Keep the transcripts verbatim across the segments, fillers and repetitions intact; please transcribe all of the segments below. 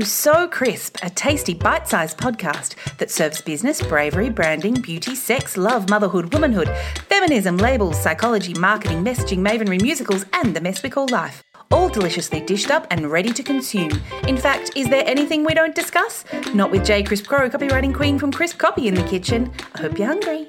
to So Crisp, a tasty bite-sized podcast that serves business, bravery, branding, beauty, sex, love, motherhood, womanhood, feminism, labels, psychology, marketing, messaging, mavenry, musicals, and the mess we call life. All deliciously dished up and ready to consume. In fact, is there anything we don't discuss? Not with Jay Crisp Crow, copywriting queen from Crisp Copy, in the kitchen. I hope you're hungry.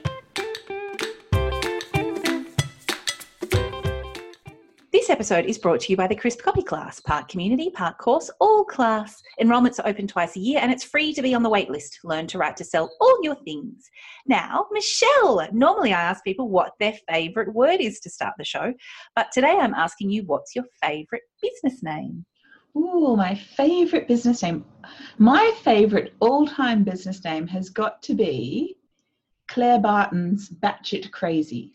This episode is brought to you by the Crisp Copy class, part community, part course, all class. Enrollments are open twice a year and it's free to be on the wait list. Learn to write to sell all your things. Now, Michelle, normally I ask people what their favourite word is to start the show, but today I'm asking you, what's your favourite business name? Ooh, my favourite business name. My favourite all-time business name has got to be Claire Barton's Batch It Crazy.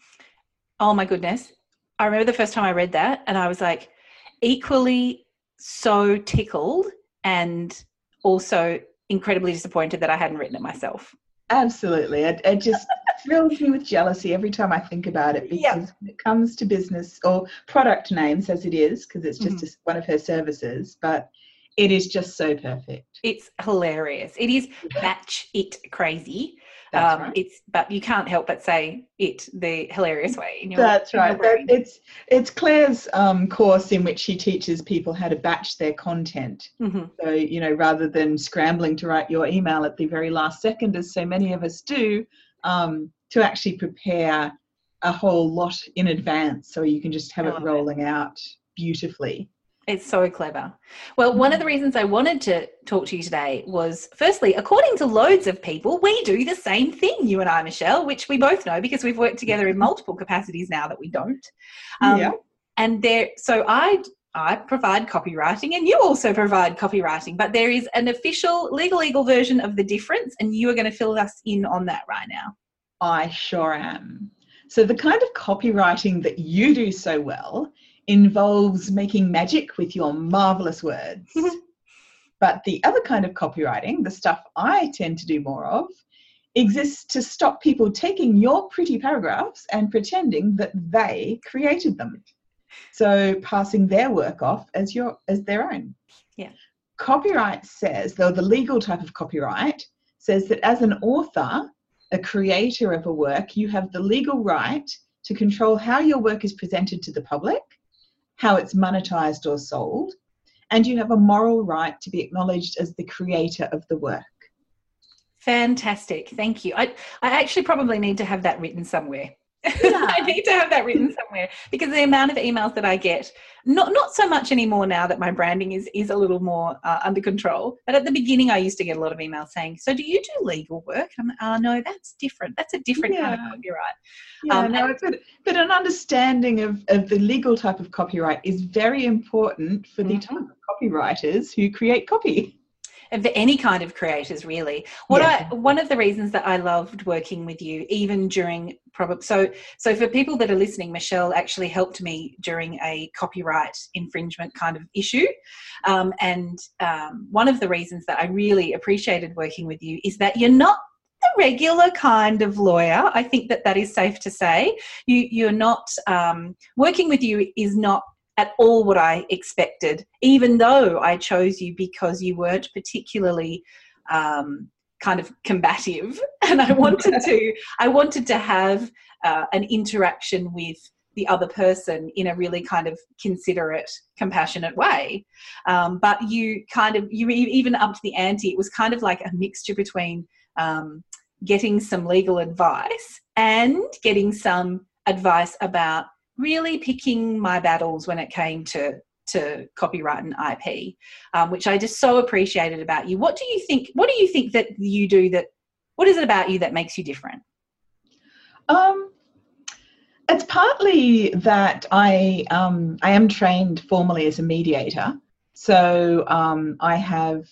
Oh my goodness. I remember the first time I read that and I was like equally so tickled and also incredibly disappointed that I hadn't written it myself. Absolutely. It, it just thrills me with jealousy every time I think about it, because yep. when it comes to business or product names, as it is, because it's just mm-hmm. a, one of her services, but it is just so perfect. It's hilarious. It is Batch It Crazy. Um, right. It's, but you can't help but say it the hilarious way. In your, That's in right. Your it's it's Claire's um, course in which she teaches people how to batch their content. Mm-hmm. So, you know, rather than scrambling to write your email at the very last second, as so many of us do, um, to actually prepare a whole lot in advance so you can just have it rolling it. out beautifully. It's so clever. Well, one of the reasons I wanted to talk to you today was, firstly, according to loads of people, we do the same thing, you and I, Michelle, which we both know because we've worked together in multiple capacities now that we don't. Um, yeah. And there, so I, I provide copywriting and you also provide copywriting, but there is an official legal legal version of the difference and you are going to fill us in on that right now. I sure am. So the kind of copywriting that you do so well involves making magic with your marvelous words. But the other kind of copywriting, the stuff I tend to do more of, exists to stop people taking your pretty paragraphs and pretending that they created them. So passing their work off as your as their own. Yeah. Copyright says, though the legal type of copyright says that as an author, a creator of a work, you have the legal right to control how your work is presented to the public, how it's monetized or sold, and you have a moral right to be acknowledged as the creator of the work. Fantastic. Thank you. I, I actually probably need to have that written somewhere. Yeah. I need to have that written somewhere because the amount of emails that I get, not not so much anymore now that my branding is, is a little more uh, under control. But at the beginning, I used to get a lot of emails saying, so do you do legal work? And I'm like, oh, no, that's different. That's a different yeah. kind of copyright. Yeah, um, no, but, but an understanding of, of the legal type of copyright is very important for the mm-hmm. type of copywriters who create copy. For any kind of creators, really. What yeah. I, one of the reasons that I loved working with you, even during probably so so for people that are listening, Michelle actually helped me during a copyright infringement kind of issue. Um, and um, one of the reasons that I really appreciated working with you is that you're not the regular kind of lawyer. I think that that is safe to say. You you're not um, working with you is not at all what I expected, even though I chose you because you weren't particularly um, kind of combative, and I wanted to I wanted to have uh, an interaction with the other person in a really kind of considerate, compassionate way. Um, but you kind of, you even upped the ante. It was kind of like a mixture between um, getting some legal advice and getting some advice about really picking my battles when it came to, to copyright and I P, um, which I just so appreciated about you. What do you think, what do you think that you do that, what is it about you that makes you different? Um, it's partly that I, um, I am trained formally as a mediator. So um, I have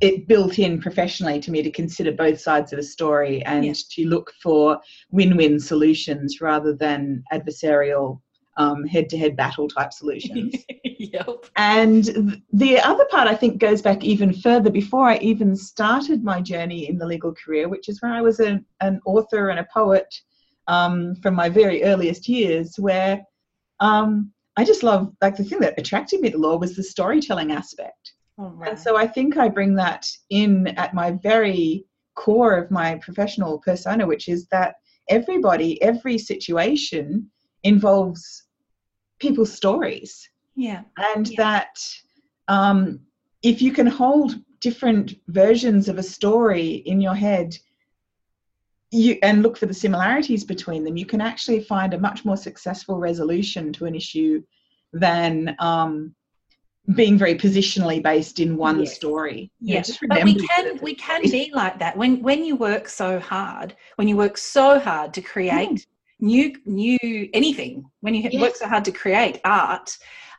it built in professionally to me to consider both sides of a story and yes. to look for win-win solutions rather than adversarial um, head-to-head battle type solutions. Yep. And th- the other part I think goes back even further before I even started my journey in the legal career, which is when I was a, an author and a poet um, from my very earliest years, where um, I just love, like the thing that attracted me to law was the storytelling aspect. All right. And so I think I bring that in at my very core of my professional persona, which is that everybody, every situation involves people's stories. Yeah. And yeah. that um, if you can hold different versions of a story in your head, you and look for the similarities between them, you can actually find a much more successful resolution to an issue than um, being very positionally based in one yes. story. Yeah, yes. But we can we can be like that when when you work so hard, when you work so hard to create mm. new new anything, when you yes. work so hard to create art.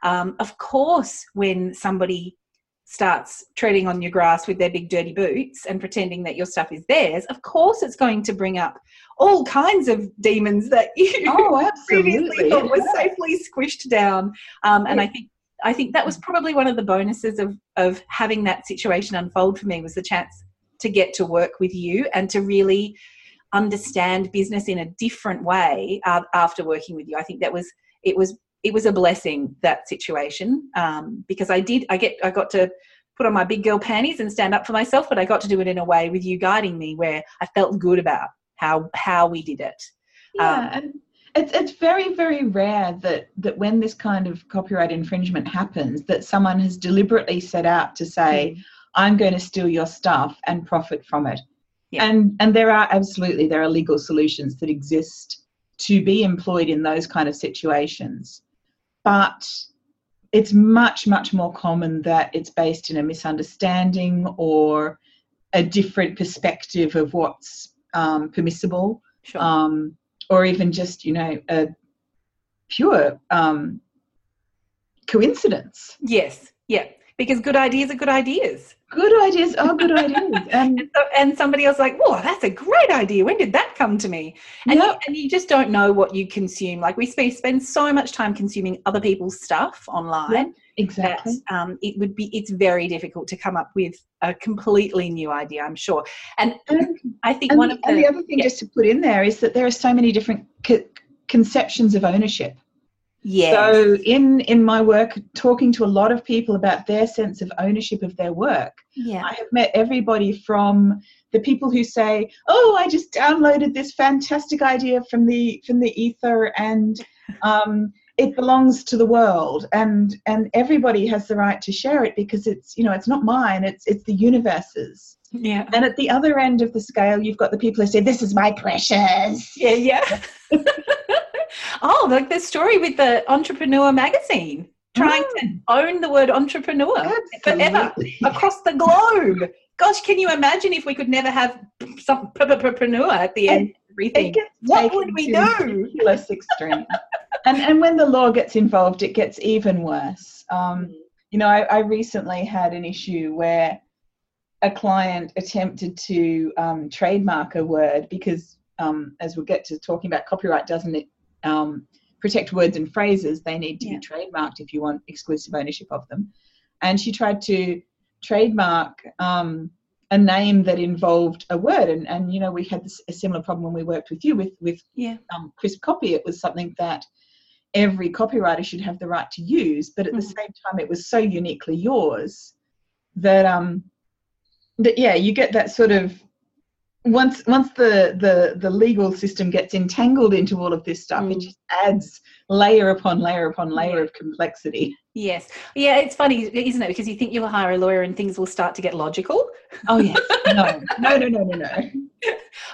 Um, of course, when somebody starts treading on your grass with their big dirty boots and pretending that your stuff is theirs, of course it's going to bring up all kinds of demons that you oh, previously thought were safely squished down. Um, and yeah. I think I think that was probably one of the bonuses of of having that situation unfold for me, was the chance to get to work with you and to really understand business in a different way uh, after working with you. I think that was it was It was a blessing, that situation, um, because I did. I get. I got to put on my big girl panties and stand up for myself, but I got to do it in a way with you guiding me, where I felt good about how how we did it. Yeah, um, and it's it's very very rare that that when this kind of copyright infringement happens, that someone has deliberately set out to say, yeah. "I'm going to steal your stuff and profit from it." Yeah. And and there are absolutely there are legal solutions that exist to be employed in those kind of situations. But it's much, much more common that it's based in a misunderstanding or a different perspective of what's um, permissible, sure. um, or even just, you know, a pure um, coincidence. Yes, yeah, because good ideas are good ideas. Good ideas are good ideas. And, and, so, and somebody else like, whoa, that's a great idea. When did that come to me? And, yep. you, and you just don't know what you consume. Like we spend so much time consuming other people's stuff online. Yep, exactly. That, um, it would be, it's very difficult to come up with a completely new idea, I'm sure. And, and I think and one the, of the... And the other thing yeah. just to put in there is that there are so many different co- conceptions of ownership. Yes. So in, in my work, talking to a lot of people about their sense of ownership of their work, yeah. I have met everybody from the people who say, oh, I just downloaded this fantastic idea from the from the ether and um, it belongs to the world, and and everybody has the right to share it because it's, you know, it's not mine, it's it's the universe's. Yeah. And at the other end of the scale, you've got the people who say, this is my precious. Yeah, yeah. Oh, like the story with the Entrepreneur magazine, trying mm. to own the word entrepreneur Absolutely. forever across the globe. Gosh, can you imagine if we could never have some entrepreneur at the end of everything? What would we do? Less extreme. and, and when the law gets involved, it gets even worse. Um, you know, I, I recently had an issue where a client attempted to um, trademark a word because, um, as we'll get to talking about, copyright doesn't it? Um, protect words and phrases. They need to yeah. be trademarked if you want exclusive ownership of them. And she tried to trademark um, a name that involved a word. And, and you know, we had this, a similar problem when we worked with you with, with yeah. um, Crisp Copy. It was something that every copywriter should have the right to use, but at mm-hmm. the same time, it was so uniquely yours that, um, that yeah, you get that sort of Once once the, the, the legal system gets entangled into all of this stuff, mm. it just adds layer upon layer upon layer of complexity. Yes. Yeah, it's funny, isn't it? Because you think you'll hire a lawyer and things will start to get logical. Oh, yes. No, no, no, no, no, no.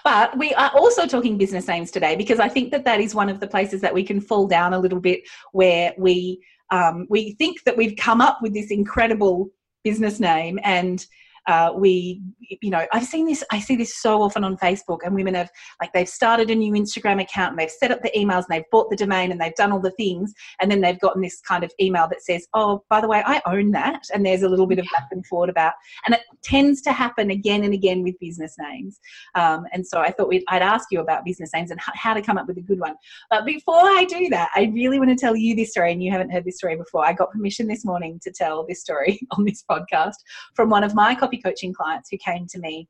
But we are also talking business names today because I think that that is one of the places that we can fall down a little bit where we um, we think that we've come up with this incredible business name and... Uh, we, you know, I've seen this, I see this so often on Facebook, and women have, like, they've started a new Instagram account and they've set up the emails and they've bought the domain and they've done all the things, and then they've gotten this kind of email that says, oh, by the way, I own that. And there's a little bit of back and forth about, and it tends to happen again and again with business names. Um, and so I thought we'd, I'd ask you about business names and h- how to come up with a good one. But before I do that, I really want to tell you this story, and you haven't heard this story before. I got permission this morning to tell this story on this podcast from one of my copy coaching clients who came to me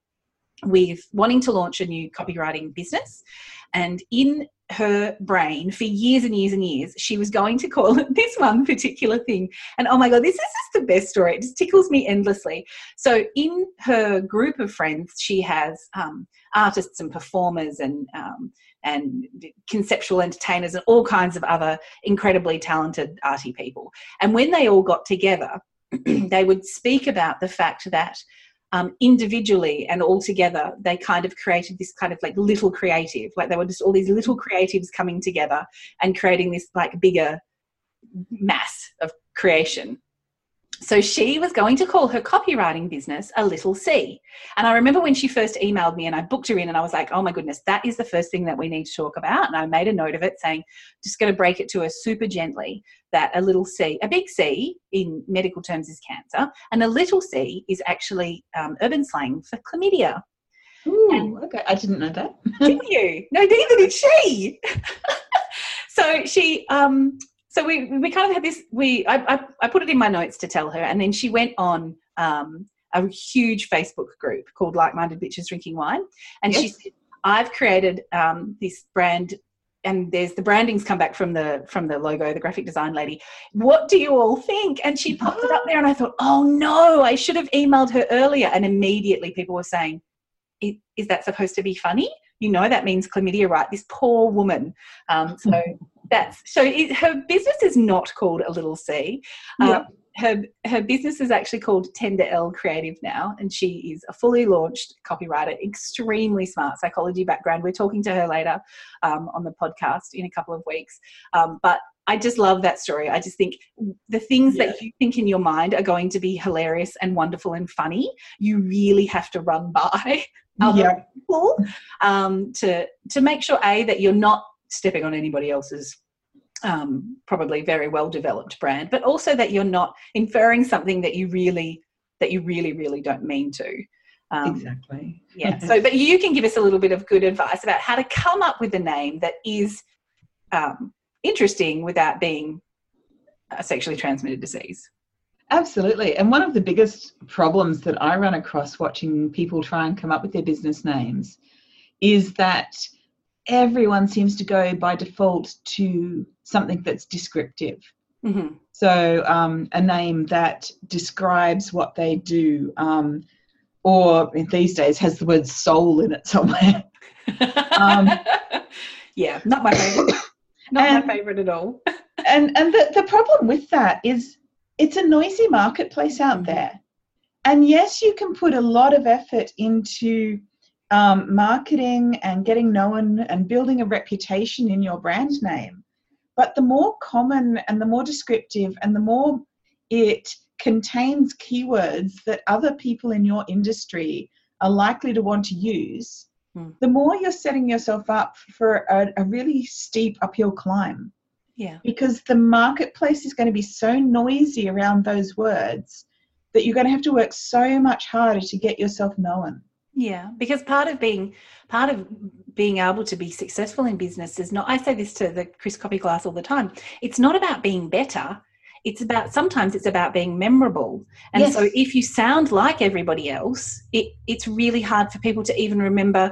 with wanting to launch a new copywriting business. And in her brain for years and years and years, she was going to call it this one particular thing. And oh my God, this is just the best story. It just tickles me endlessly. So in her group of friends, she has um, artists and performers and um, and conceptual entertainers and all kinds of other incredibly talented arty people. And when they all got together, they would speak about the fact that Um, individually and all together, they kind of created this kind of like little creative, like they were just all these little creatives coming together and creating this like bigger mass of creation. So she was going to call her copywriting business a little C. And I remember when she first emailed me and I booked her in and I was like, oh my goodness, that is the first thing that we need to talk about. And I made a note of it saying, just going to break it to her super gently that a little C, a big C in medical terms is cancer, and a little C is actually um, urban slang for chlamydia. Ooh, and okay. I didn't know that. Didn't you? No, neither did she. So she... Um, So we we kind of had this, we I, I I put it in my notes to tell her, and then she went on um, a huge Facebook group called Like-Minded Bitches Drinking Wine, and yes. She said, I've created um, this brand, and there's the branding's come back from the from the logo, the graphic design lady. What do you all think? And she popped it up there, and I thought, oh no, I should have emailed her earlier. And immediately people were saying, is, is that supposed to be funny? You know, that means chlamydia, right? This poor woman. Um, so... That's, so it, her business is not called a little C. Um, yeah. Her her business is actually called Tender L Creative now, and she is a fully launched copywriter, extremely smart, psychology background. We're talking to her later um, on the podcast in a couple of weeks. Um, but I just love that story. I just think the things yeah. that you think in your mind are going to be hilarious and wonderful and funny, you really have to run by other yeah. people um, to to make sure a that you're not stepping on anybody else's um, probably very well-developed brand, but also that you're not inferring something that you really, that you really, really don't mean to. Um, exactly. Yeah. So, but you can give us a little bit of good advice about how to come up with a name that is um, interesting without being a sexually transmitted disease. Absolutely. And one of the biggest problems that I run across watching people try and come up with their business names is that everyone seems to go by default to something that's descriptive. Mm-hmm. So um, a name that describes what they do, um, or these days has the word soul in it somewhere. um, yeah, not my favourite. Not and, my favourite at all. and and the, the problem with that is it's a noisy marketplace out there. And yes, you can put a lot of effort into Um, marketing and getting known and building a reputation in your brand name. But the more common and the more descriptive and the more it contains keywords that other people in your industry are likely to want to use, mm. the more you're setting yourself up for a, a really steep uphill climb. Yeah. Because the marketplace is going to be so noisy around those words that you're going to have to work so much harder to get yourself known. Yeah, because part of being part of being able to be successful in business is not, I say this to the Crisp Copy class all the time, it's not about being better. It's about, sometimes it's about being memorable. And yes. so if you sound like everybody else, it, it's really hard for people to even remember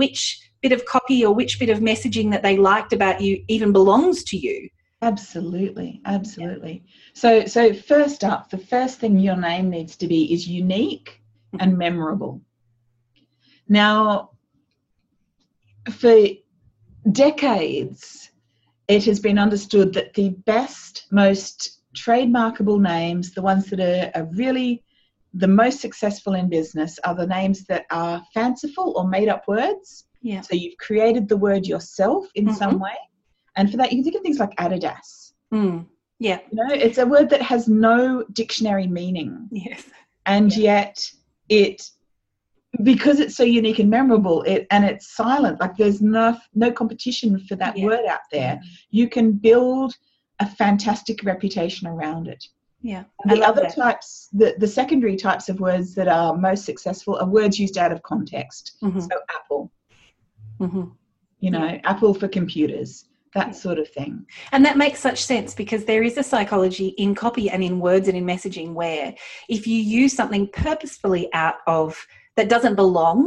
which bit of copy or which bit of messaging that they liked about you even belongs to you. Absolutely, absolutely. Yeah. So, so first up, the first thing your name needs to be is unique and memorable. Now, for decades, it has been understood that the best, most trademarkable names, the ones that are, are really the most successful in business, are the names that are fanciful or made-up words. Yeah. So you've created the word yourself in mm-hmm. some way. And for that, you can think of things like Adidas. Mm. Yeah. You know, it's a word that has no dictionary meaning. Yes. And yeah. yet it... because it's so unique and memorable, it and it's silent, like there's no no competition for that yeah. word out there. You can build a fantastic reputation around it. Yeah. And the other that. types, the, the secondary types of words that are most successful are words used out of context. Mm-hmm. So Apple, mm-hmm. you know, yeah. Apple for computers, that yeah. sort of thing. And that makes such sense because there is a psychology in copy and in words and in messaging where if you use something purposefully out of that doesn't belong,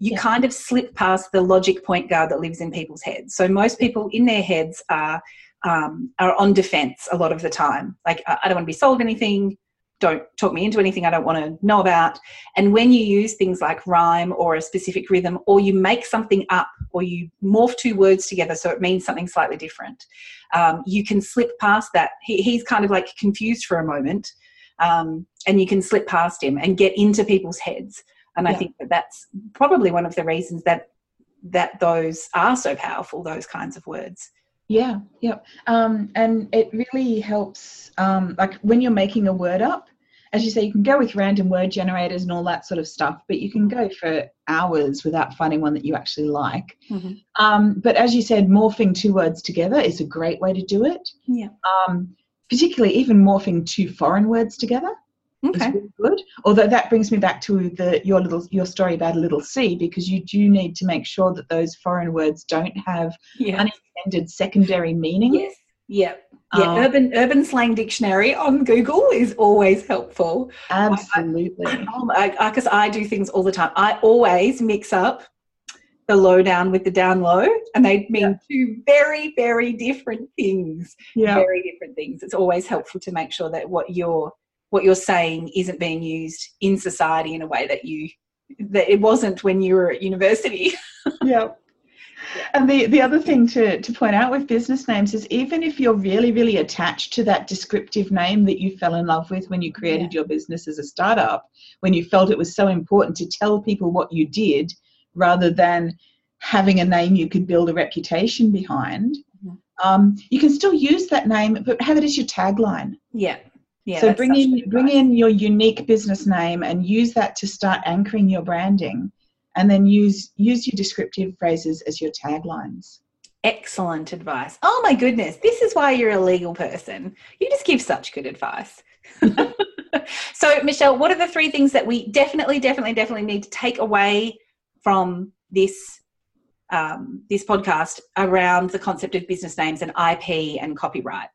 you yeah. kind of slip past the logic point guard that lives in people's heads. So most people in their heads are um, are on defense a lot of the time. Like, I don't want to be sold anything. Don't talk me into anything I don't want to know about. And when you use things like rhyme or a specific rhythm, or you make something up, or you morph two words together so it means something slightly different, um, you can slip past that. He, he's kind of like confused for a moment, um, and you can slip past him and get into people's heads. And yeah. I think that that's probably one of the reasons that that those are so powerful, those kinds of words. Yeah, yeah. Um, and it really helps, um, like when you're making a word up, as you say, you can go with random word generators and all that sort of stuff, but you can go for hours without finding one that you actually like. Mm-hmm. Um, but as you said, morphing two words together is a great way to do it. Yeah. Um, particularly even morphing two foreign words together. Okay. Is really good. Although that brings me back to the your little your story about a little C, because you do need to make sure that those foreign words don't have yeah. unintended secondary meanings. Yes. Yeah. Yeah. Um, urban Urban Slang Dictionary on Google is always helpful. Absolutely. Because I, I, I, I do things all the time. I always mix up the low down with the down low, and they mean yeah. two very, very different things. Yeah. Very different things. It's always helpful to make sure that what you're what you're saying isn't being used in society in a way that you, that it wasn't when you were at university. Yeah. And the, the other thing to, to point out with business names is, even if you're really, really attached to that descriptive name that you fell in love with when you created yeah. your business as a startup, when you felt it was so important to tell people what you did rather than having a name you could build a reputation behind, mm-hmm. um, you can still use that name, but have it as your tagline. Yeah. Yeah, so bring in bring in your unique business name and use that to start anchoring your branding, and then use use your descriptive phrases as your taglines. Excellent advice. Oh my goodness, this is why you're a legal person. You just give such good advice. So, Michelle, what are the three things that we definitely, definitely, definitely need to take away from this um, this podcast around the concept of business names and I P and copyright?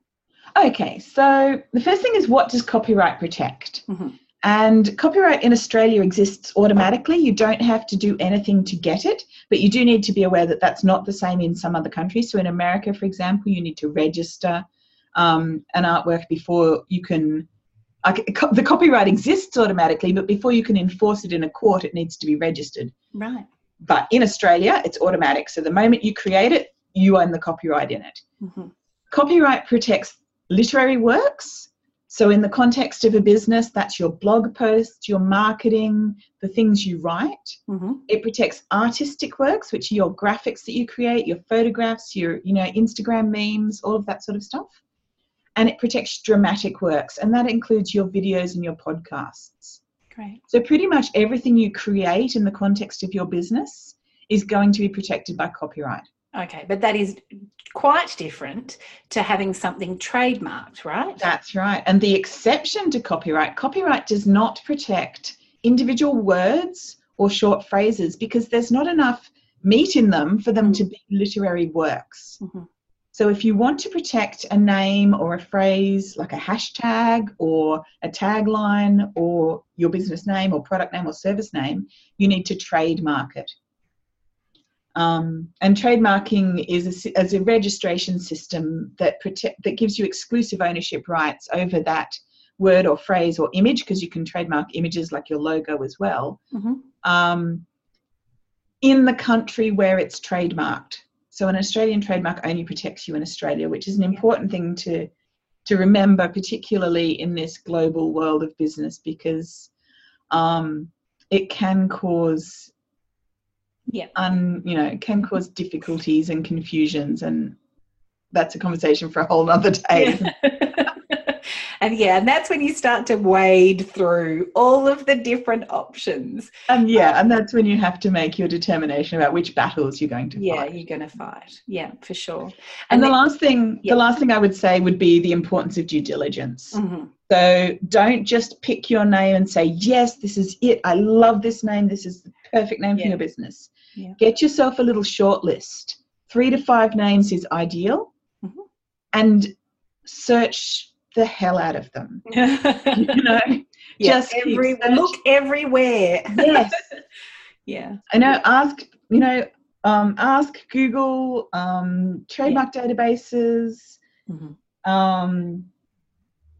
Okay, so the first thing is, what does copyright protect? Mm-hmm. And copyright in Australia exists automatically. You don't have to do anything to get it, but you do need to be aware that that's not the same in some other countries. So in America, for example, you need to register um, an artwork before you can... Uh, co- the copyright exists automatically, but before you can enforce it in a court, it needs to be registered. Right. But in Australia, it's automatic. So the moment you create it, you own the copyright in it. Mm-hmm. Copyright protects literary works. So in the context of a business, that's your blog posts, your marketing, the things you write. Mm-hmm. It protects artistic works, which are your graphics that you create, your photographs, your you know Instagram memes, all of that sort of stuff. And it protects dramatic works, and that includes your videos and your podcasts. Great. So pretty much everything you create in the context of your business is going to be protected by copyright. Okay, but that is quite different to having something trademarked, right? That's right. And the exception to copyright, copyright does not protect individual words or short phrases, because there's not enough meat in them for them to be literary works. Mm-hmm. So if you want to protect a name or a phrase like a hashtag or a tagline or your business name or product name or service name, you need to trademark it. Um, and trademarking is a, is a registration system that protect, that gives you exclusive ownership rights over that word or phrase or image, because you can trademark images like your logo as well, mm-hmm. um, in the country where it's trademarked. So an Australian trademark only protects you in Australia, which is an important thing to, to remember, particularly in this global world of business, because um, it can cause... Yeah, um, you know, can cause difficulties and confusions, and that's a conversation for a whole other day. Yeah. And yeah, and that's when you start to wade through all of the different options. And yeah, um, and that's when you have to make your determination about which battles you're going to yeah, fight. Yeah, you're going to fight. Yeah, for sure. And, and the then, last thing, yeah. the last thing I would say would be the importance of due diligence. Mm-hmm. So don't just pick your name and say, yes, this is it. I love this name. This is the perfect name yeah. for your business. Yeah. Get yourself a little short list. Three to five names is ideal, mm-hmm. and search the hell out of them. You know, yeah. just every, look everywhere. Yes. Yeah. I know, ask, you know, um, ask Google, um, trademark yeah. databases, mm-hmm. um,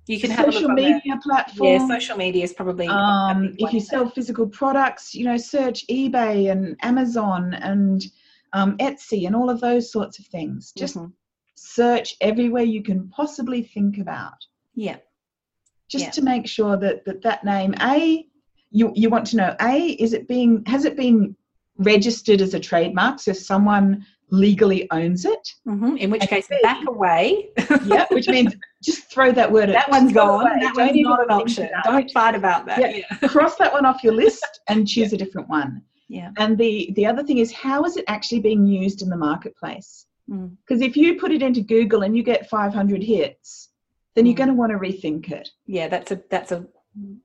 you can have social media platforms. Yeah, social media is probably. Um, if you sell physical products, you know, search eBay and Amazon and um, Etsy and all of those sorts of things. Just mm-hmm. search everywhere you can possibly think about. Yeah. Just yeah. to make sure that, that that name, A, you you want to know, A, is it being has it been registered as a trademark? So someone legally owns it. Mm-hmm. In which and case, B, back away. Yeah, which means just throw that word. That one's gone. Away. That one's not an option. Don't fight about that. Yeah. Yeah. Cross that one off your list and choose yeah. a different one. Yeah. And the the other thing is, how is it actually being used in the marketplace? Because mm. if you put it into Google and you get five hundred hits, then you're mm. going to want to rethink it. Yeah, that's a that's a,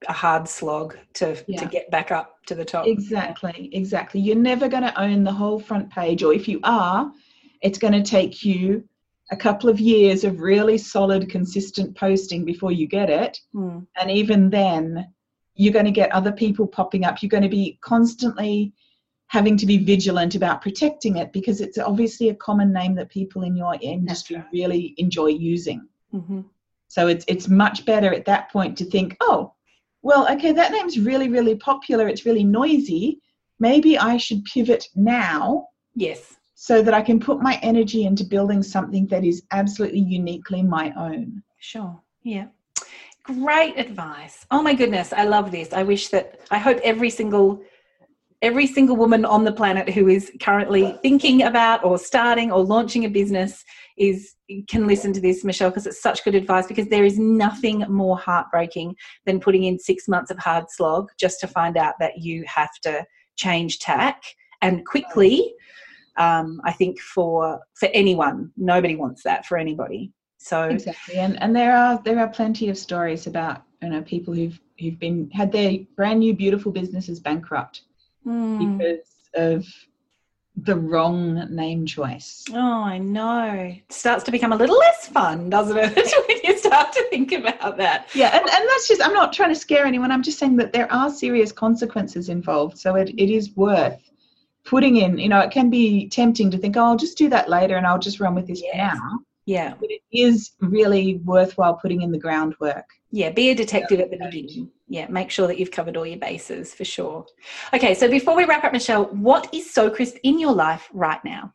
a hard slog to yeah. to get back up to the top. Exactly, exactly. You're never going to own the whole front page, or if you are, it's going to take you a couple of years of really solid, consistent posting before you get it. Mm. And even then, you're going to get other people popping up. You're going to be constantly having to be vigilant about protecting it, because it's obviously a common name that people in your industry right. really enjoy using. Mm-hmm. So it's it's much better at that point to think, oh, well, okay, that name's really, really popular. It's really noisy. Maybe I should pivot now. Yes. So that I can put my energy into building something that is absolutely uniquely my own. Sure. Yeah. Great advice. Oh my goodness. I love this. I wish that, I hope every single Every single woman on the planet who is currently thinking about or starting or launching a business is can listen to this, Michelle, because it's such good advice, because there is nothing more heartbreaking than putting in six months of hard slog just to find out that you have to change tack and quickly. Um, I think for for anyone, nobody wants that for anybody. So exactly, and and there are there are plenty of stories about, you know, people who've who've been had their brand new beautiful businesses bankrupt. Mm. Because of the wrong name choice. Oh, I know. It starts to become a little less fun, doesn't it, when you start to think about that. Yeah, and, and that's just, I'm not trying to scare anyone. I'm just saying that there are serious consequences involved. So it, it is worth putting in, you know, it can be tempting to think, oh, I'll just do that later and I'll just run with this yes. now. Yeah. But it is really worthwhile putting in the groundwork. Yeah, be a detective at the beginning. Yeah, make sure that you've covered all your bases for sure. Okay, so before we wrap up, Michelle, what is so crisp in your life right now?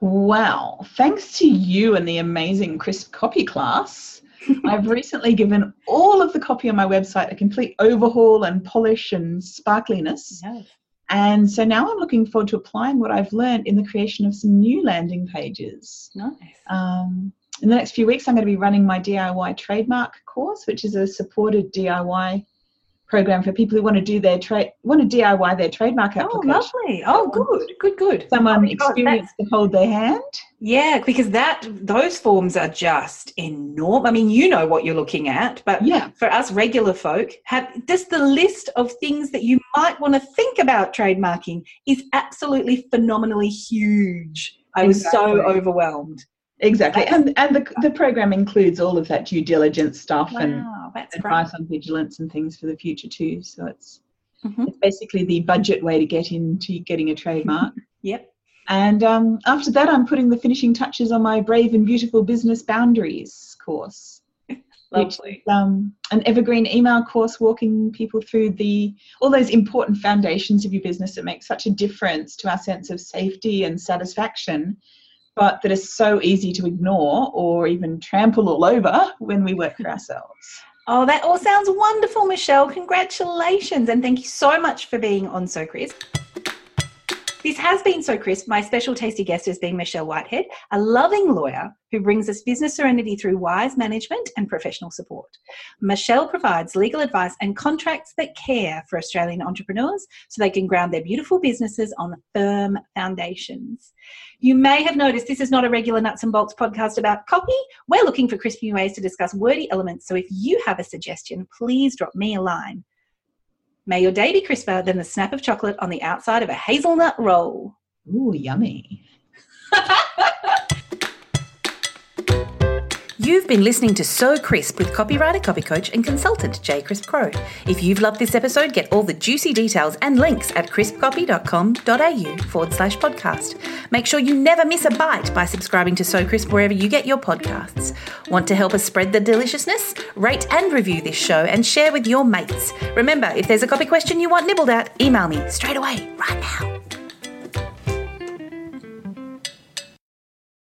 Wow, thanks to you and the amazing Crisp Copy class, I've recently given all of the copy on my website a complete overhaul and polish and sparkliness. Yes. And so now I'm looking forward to applying what I've learned in the creation of some new landing pages. Nice. Um, in the next few weeks, I'm going to be running my D I Y trademark course, which is a supported D I Y program for people who want to do their trade, want to D I Y their trademark application. Oh, lovely. Oh, good, good, good. Someone oh, experienced to hold their hand. Yeah, because that those forms are just enormous. I mean, you know what you're looking at, but yeah. for us regular folk, have just the list of things that you might want to think about trademarking is absolutely phenomenally huge. I was exactly. so overwhelmed. Exactly. That's, and and the the program includes all of that due diligence stuff wow, and advice on vigilance and things for the future too. So it's, mm-hmm. it's basically the budget way to get into getting a trademark. Yep. And um, after that, I'm putting the finishing touches on my Brave and Beautiful Business Boundaries course. Lovely. Which is, um, an evergreen email course walking people through the all those important foundations of your business that make such a difference to our sense of safety and satisfaction, but that is so easy to ignore or even trample all over when we work for ourselves. Oh, that all sounds wonderful, Michelle. Congratulations, and thank you so much for being on So Crisp. This has been So Crisp. My special tasty guest has been Michelle Whitehead, a loving lawyer who brings us business serenity through wise management and professional support. Michelle provides legal advice and contracts that care for Australian entrepreneurs so they can ground their beautiful businesses on firm foundations. You may have noticed this is not a regular nuts and bolts podcast about copy. We're looking for crisp new ways to discuss wordy elements, so if you have a suggestion, please drop me a line. May your day be crisper than the snap of chocolate on the outside of a hazelnut roll. Ooh, yummy. You've been listening to So Crisp with copywriter, copy coach and consultant Jay Crisp Crow. If you've loved this episode, get all the juicy details and links at crispcopy.com.au forward slash podcast. Make sure you never miss a bite by subscribing to So Crisp wherever you get your podcasts. Want to help us spread the deliciousness? Rate and review this show and share with your mates. Remember, if there's a copy question you want nibbled at, email me straight away right now.